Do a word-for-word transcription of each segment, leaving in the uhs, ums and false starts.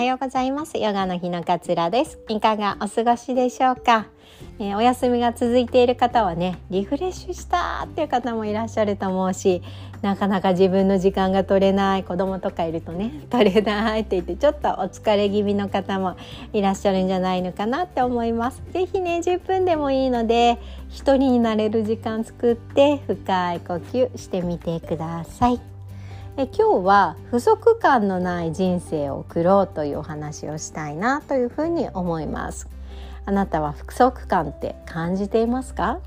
はようございます。ヨガの日のかつらです。いかがお過ごしでしょうか、えー、お休みが続いている方はね、リフレッシュしたっていう方もいらっしゃると思うし、なかなか自分の時間が取れない、子供とかいるとね取れないって言ってちょっとお疲れ気味の方もいらっしゃるんじゃないのかなって思います。ぜひねじゅっぷんでもいいので一人になれる時間作って深い呼吸してみてください。え今日は不足感のない人生を送ろうというお話をしたいなというふうに思います。あなたは不足感って感じていますか？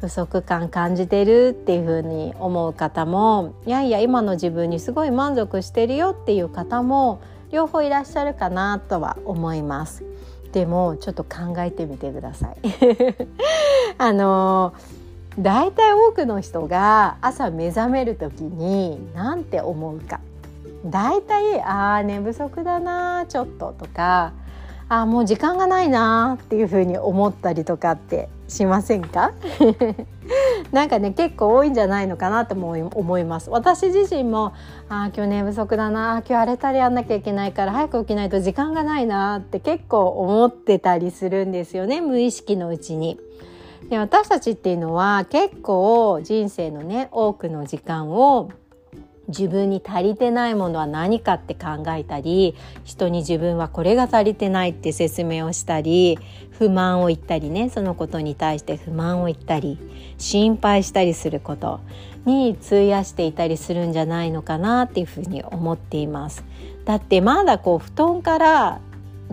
不足感感じてるっていうふうに思う方も、いやいや今の自分にすごい満足してるよっていう方も両方いらっしゃるかなとは思います。でもちょっと考えてみてくださいあのーだいたい多くの人が朝目覚めるときに何て思うか、だいたいあー寝不足だなちょっととか、あーもう時間がないなっていうふうに思ったりとかってしませんかなんかね結構多いんじゃないのかなとも思います。私自身もあー今日寝不足だな、今日あれたりやんなきゃいけないから早く起きないと時間がないなって結構思ってたりするんですよね、無意識のうちに。で私たちっていうのは結構人生のね多くの時間を自分に足りてないものは何かって考えたり、人に自分はこれが足りてないって説明をしたり、不満を言ったりね、そのことに対して不満を言ったり心配したりすることに費やしていたりするんじゃないのかなっていうふうに思っています。だってまだこう布団から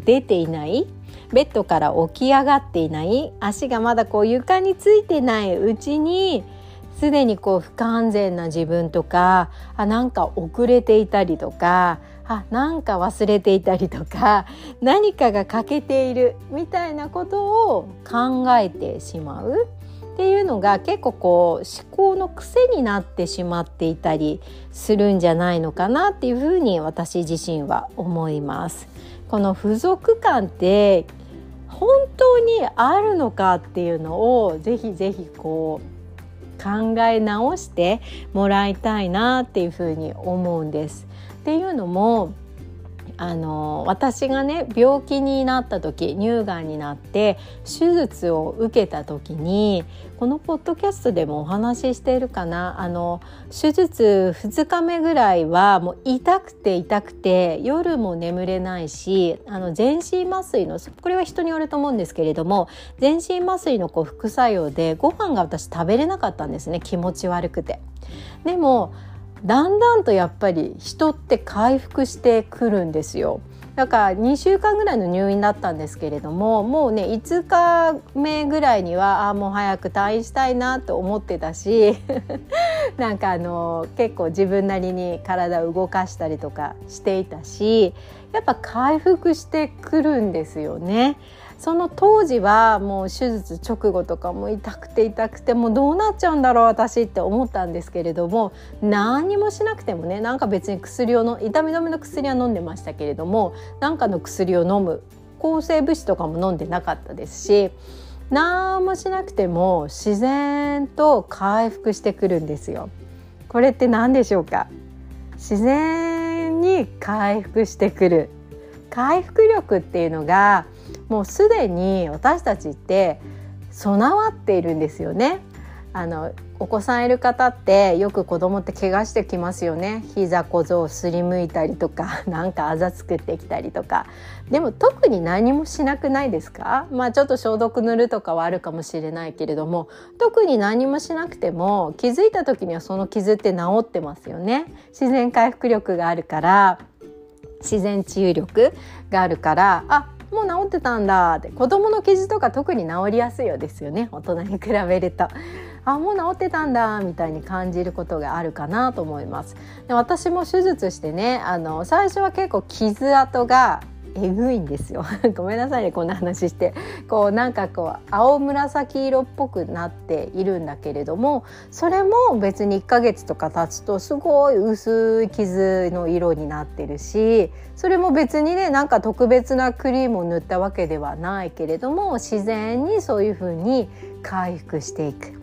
出ていない、ベッドから起き上がっていない、足がまだこう床についてないうちにすでにこう不完全な自分とか、あなんか遅れていたりとか、あなんか忘れていたりとか、何かが欠けているみたいなことを考えてしまうっていうのが結構こう思考の癖になってしまっていたりするんじゃないのかなっていうふうに私自身は思います。この不足感って本当にあるのかっていうのをぜひぜひこう考え直してもらいたいなっていうふうに思うんです。っていうのもあの私がね病気になった時、乳がんになって手術を受けた時に、このポッドキャストでもお話ししているかな、あの手術ふつかめぐらいはもう痛くて痛くて夜も眠れないし、あの全身麻酔の、これは人によると思うんですけれども、全身麻酔のこう副作用でご飯が私食べれなかったんですね、気持ち悪くて。でもだんだんとやっぱり人って回復してくるんですよ。だからにしゅうかんぐらいの入院だったんですけれども、もうねいつかめぐらいにはあもう早く退院したいなと思ってたしなんかあの結構自分なりに体を動かしたりとかしていたし、やっぱ回復してくるんですよね。その当時はもう手術直後とかも痛くて痛くて、もうどうなっちゃうんだろう私って思ったんですけれども、何もしなくてもね、なんか別に薬をの痛み止めの薬は飲んでましたけれども、なんかの薬を飲む、抗生物質とかも飲んでなかったですし、何もしなくても自然と回復してくるんですよ。これって何でしょうか？自然に回復してくる回復力っていうのがもうすでに私たちって備わっているんですよね。あのお子さんいる方ってよく子供って怪我してきますよね。膝小僧をすりむいたりとか、なんかあざ作ってきたりとか。でも特に何もしなくないですか？まあちょっと消毒塗るとかはあるかもしれないけれども、特に何もしなくても気づいた時にはその傷って治ってますよね。自然回復力があるから、自然治癒力があるから、あもう治ってたんだって。子供の傷とか特に治りやすいようですよね、大人に比べると。あもう治ってたんだみたいに感じることがあるかなと思います。で私も手術してね、あの最初は結構傷跡がえぐいんですよごめんなさいねこんな話して。こうなんかこう青紫色っぽくなっているんだけれども、それも別にいっかげつとか経つとすごい薄い傷の色になってるし、それも別にねなんか特別なクリームを塗ったわけではないけれども、自然にそういう風に回復していく。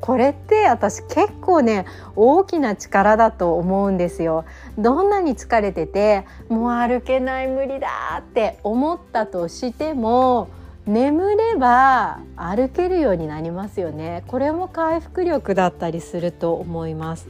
これって私結構ね大きな力だと思うんですよ。どんなに疲れててもう歩けない無理だって思ったとしても眠れば歩けるようになりますよね。これも回復力だったりすると思います。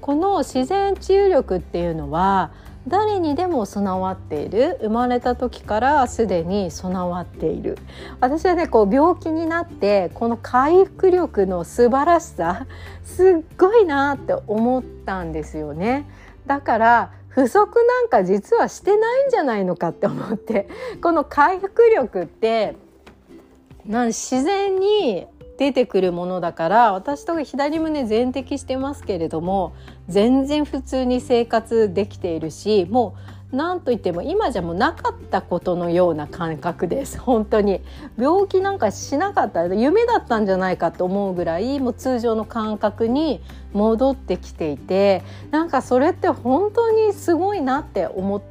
この自然治癒力っていうのは誰にでも備わっている、生まれた時からすでに備わっている。私はねこう病気になってこの回復力の素晴らしさすっごいなって思ったんですよね。だから不足なんか実はしてないんじゃないのかって思って、この回復力ってなん自然に出てくるものだから、私とか左胸全摘してますけれども全然普通に生活できているし、もう何と言っても今じゃもうなかったことのような感覚です。本当に病気なんかしなかった夢だったんじゃないかと思うぐらい、もう通常の感覚に戻ってきていて、なんかそれって本当にすごいなって思って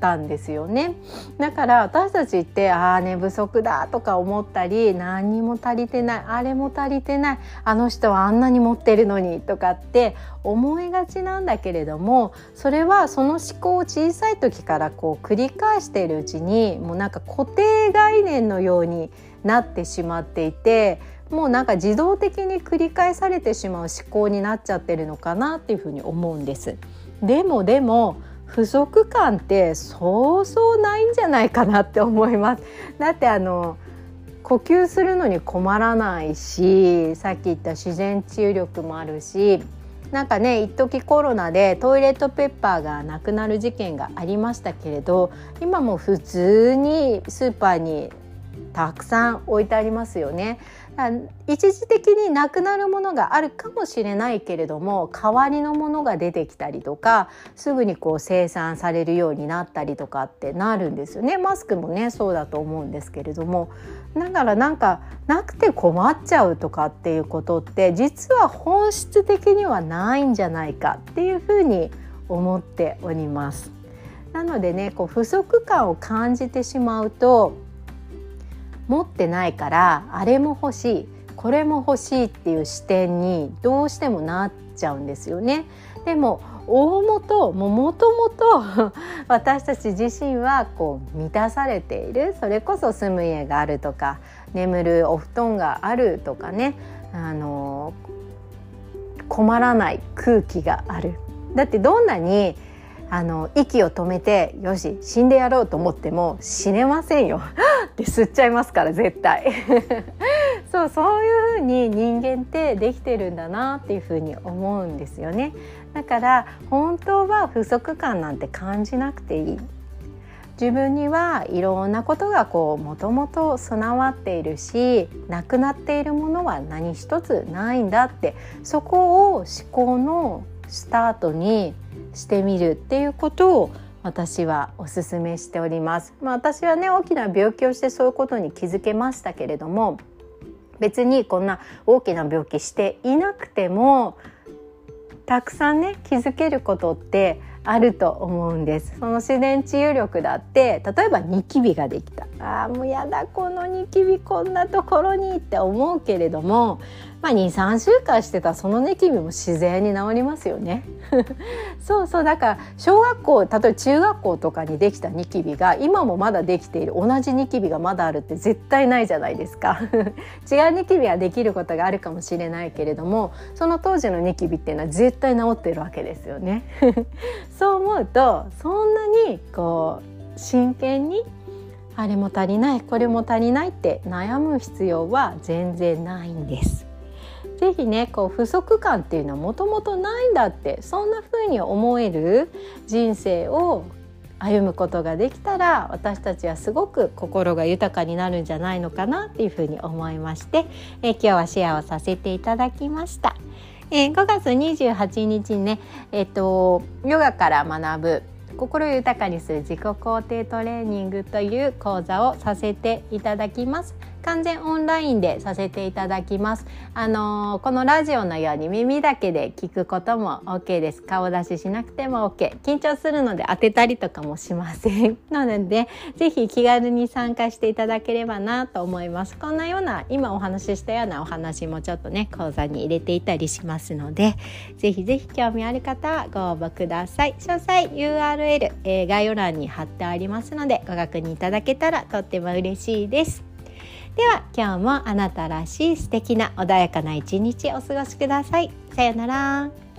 たんですよね。だから私たちってああ寝不足だとか思ったり、何にも足りてない、あれも足りてない、あの人はあんなに持ってるのにとかって思いがちなんだけれども、それはその思考を小さい時からこう繰り返しているうちにもうなんか固定概念のようになってしまっていて、もうなんか自動的に繰り返されてしまう思考になっちゃってるのかなっていうふうに思うんです。でもでも不足感ってそうそうないんじゃないかなって思います。だってあの呼吸するのに困らないし、さっき言った自然治癒力もあるし、なんかね一時コロナでトイレットペッパーがなくなる事件がありましたけれど、今も普通にスーパーにたくさん置いてありますよね。一時的になくなるものがあるかもしれないけれども、代わりのものが出てきたりとか、すぐにこう生産されるようになったりとかってなるんですよね。マスクもねそうだと思うんですけれども、だからなんかなくて困っちゃうとかっていうことって実は本質的にはないんじゃないかっていうふうに思っております。なのでねこう不足感を感じてしまうと、持ってないからあれも欲しいこれも欲しいっていう視点にどうしてもなっちゃうんですよね。でも大元ももともと私たち自身はこう満たされている、それこそ住む家があるとか眠るお布団があるとかね、あの困らない空気がある。だってどんなにあの息を止めてよし死んでやろうと思っても死ねませんよって吸っちゃいますから絶対そう、そういう風に人間ってできてるんだなっていう風に思うんですよね。だから本当は不足感なんて感じなくていい。自分にはいろんなことがこうもともと備わっているし、なくなっているものは何一つないんだって、そこを思考のスタートにしてみるっていうことを私はおすすめしております。まあ、私はね大きな病気をしてそういうことに気づけましたけれども、別にこんな大きな病気していなくてもたくさんね気づけることってあると思うんです。その自然治癒力だって例えばニキビができた、あーもうやだこのニキビこんなところにって思うけれども、まあ、にさんしゅうかんしてたそのニキビも自然に治りますよねそうそう、だから小学校例えば中学校とかにできたニキビが今もまだできている、同じニキビがまだあるって絶対ないじゃないですか違うニキビはできることがあるかもしれないけれども、その当時のニキビっていうのは絶対治ってるわけですよねそう思うとそんなにこう真剣にあれも足りないこれも足りないって悩む必要は全然ないんです。ぜひねこう不足感っていうのはもともとないんだって、そんな風に思える人生を歩むことができたら、私たちはすごく心が豊かになるんじゃないのかなっていう風に思いまして、え今日はシェアをさせていただきました。えー、ごがつにじゅうはちにちにね、えーと、ヨガから学ぶ心豊かにする自己肯定トレーニングという講座をさせていただきます。完全オンラインでさせていただきます。あのこのラジオのように耳だけで聞くことも OK です。顔出ししなくても OK。緊張するので当てたりとかもしません。なのでぜひ気軽に参加していただければなと思います。こんなような今お話ししたようなお話もちょっとね講座に入れていたりしますので、ぜひぜひ興味ある方ご応募ください。詳細 ユーアールエル、えー、概要欄に貼ってありますのでご確認いただけたらとっても嬉しいです。では今日もあなたらしい素敵な穏やかな一日お過ごしください。さよなら。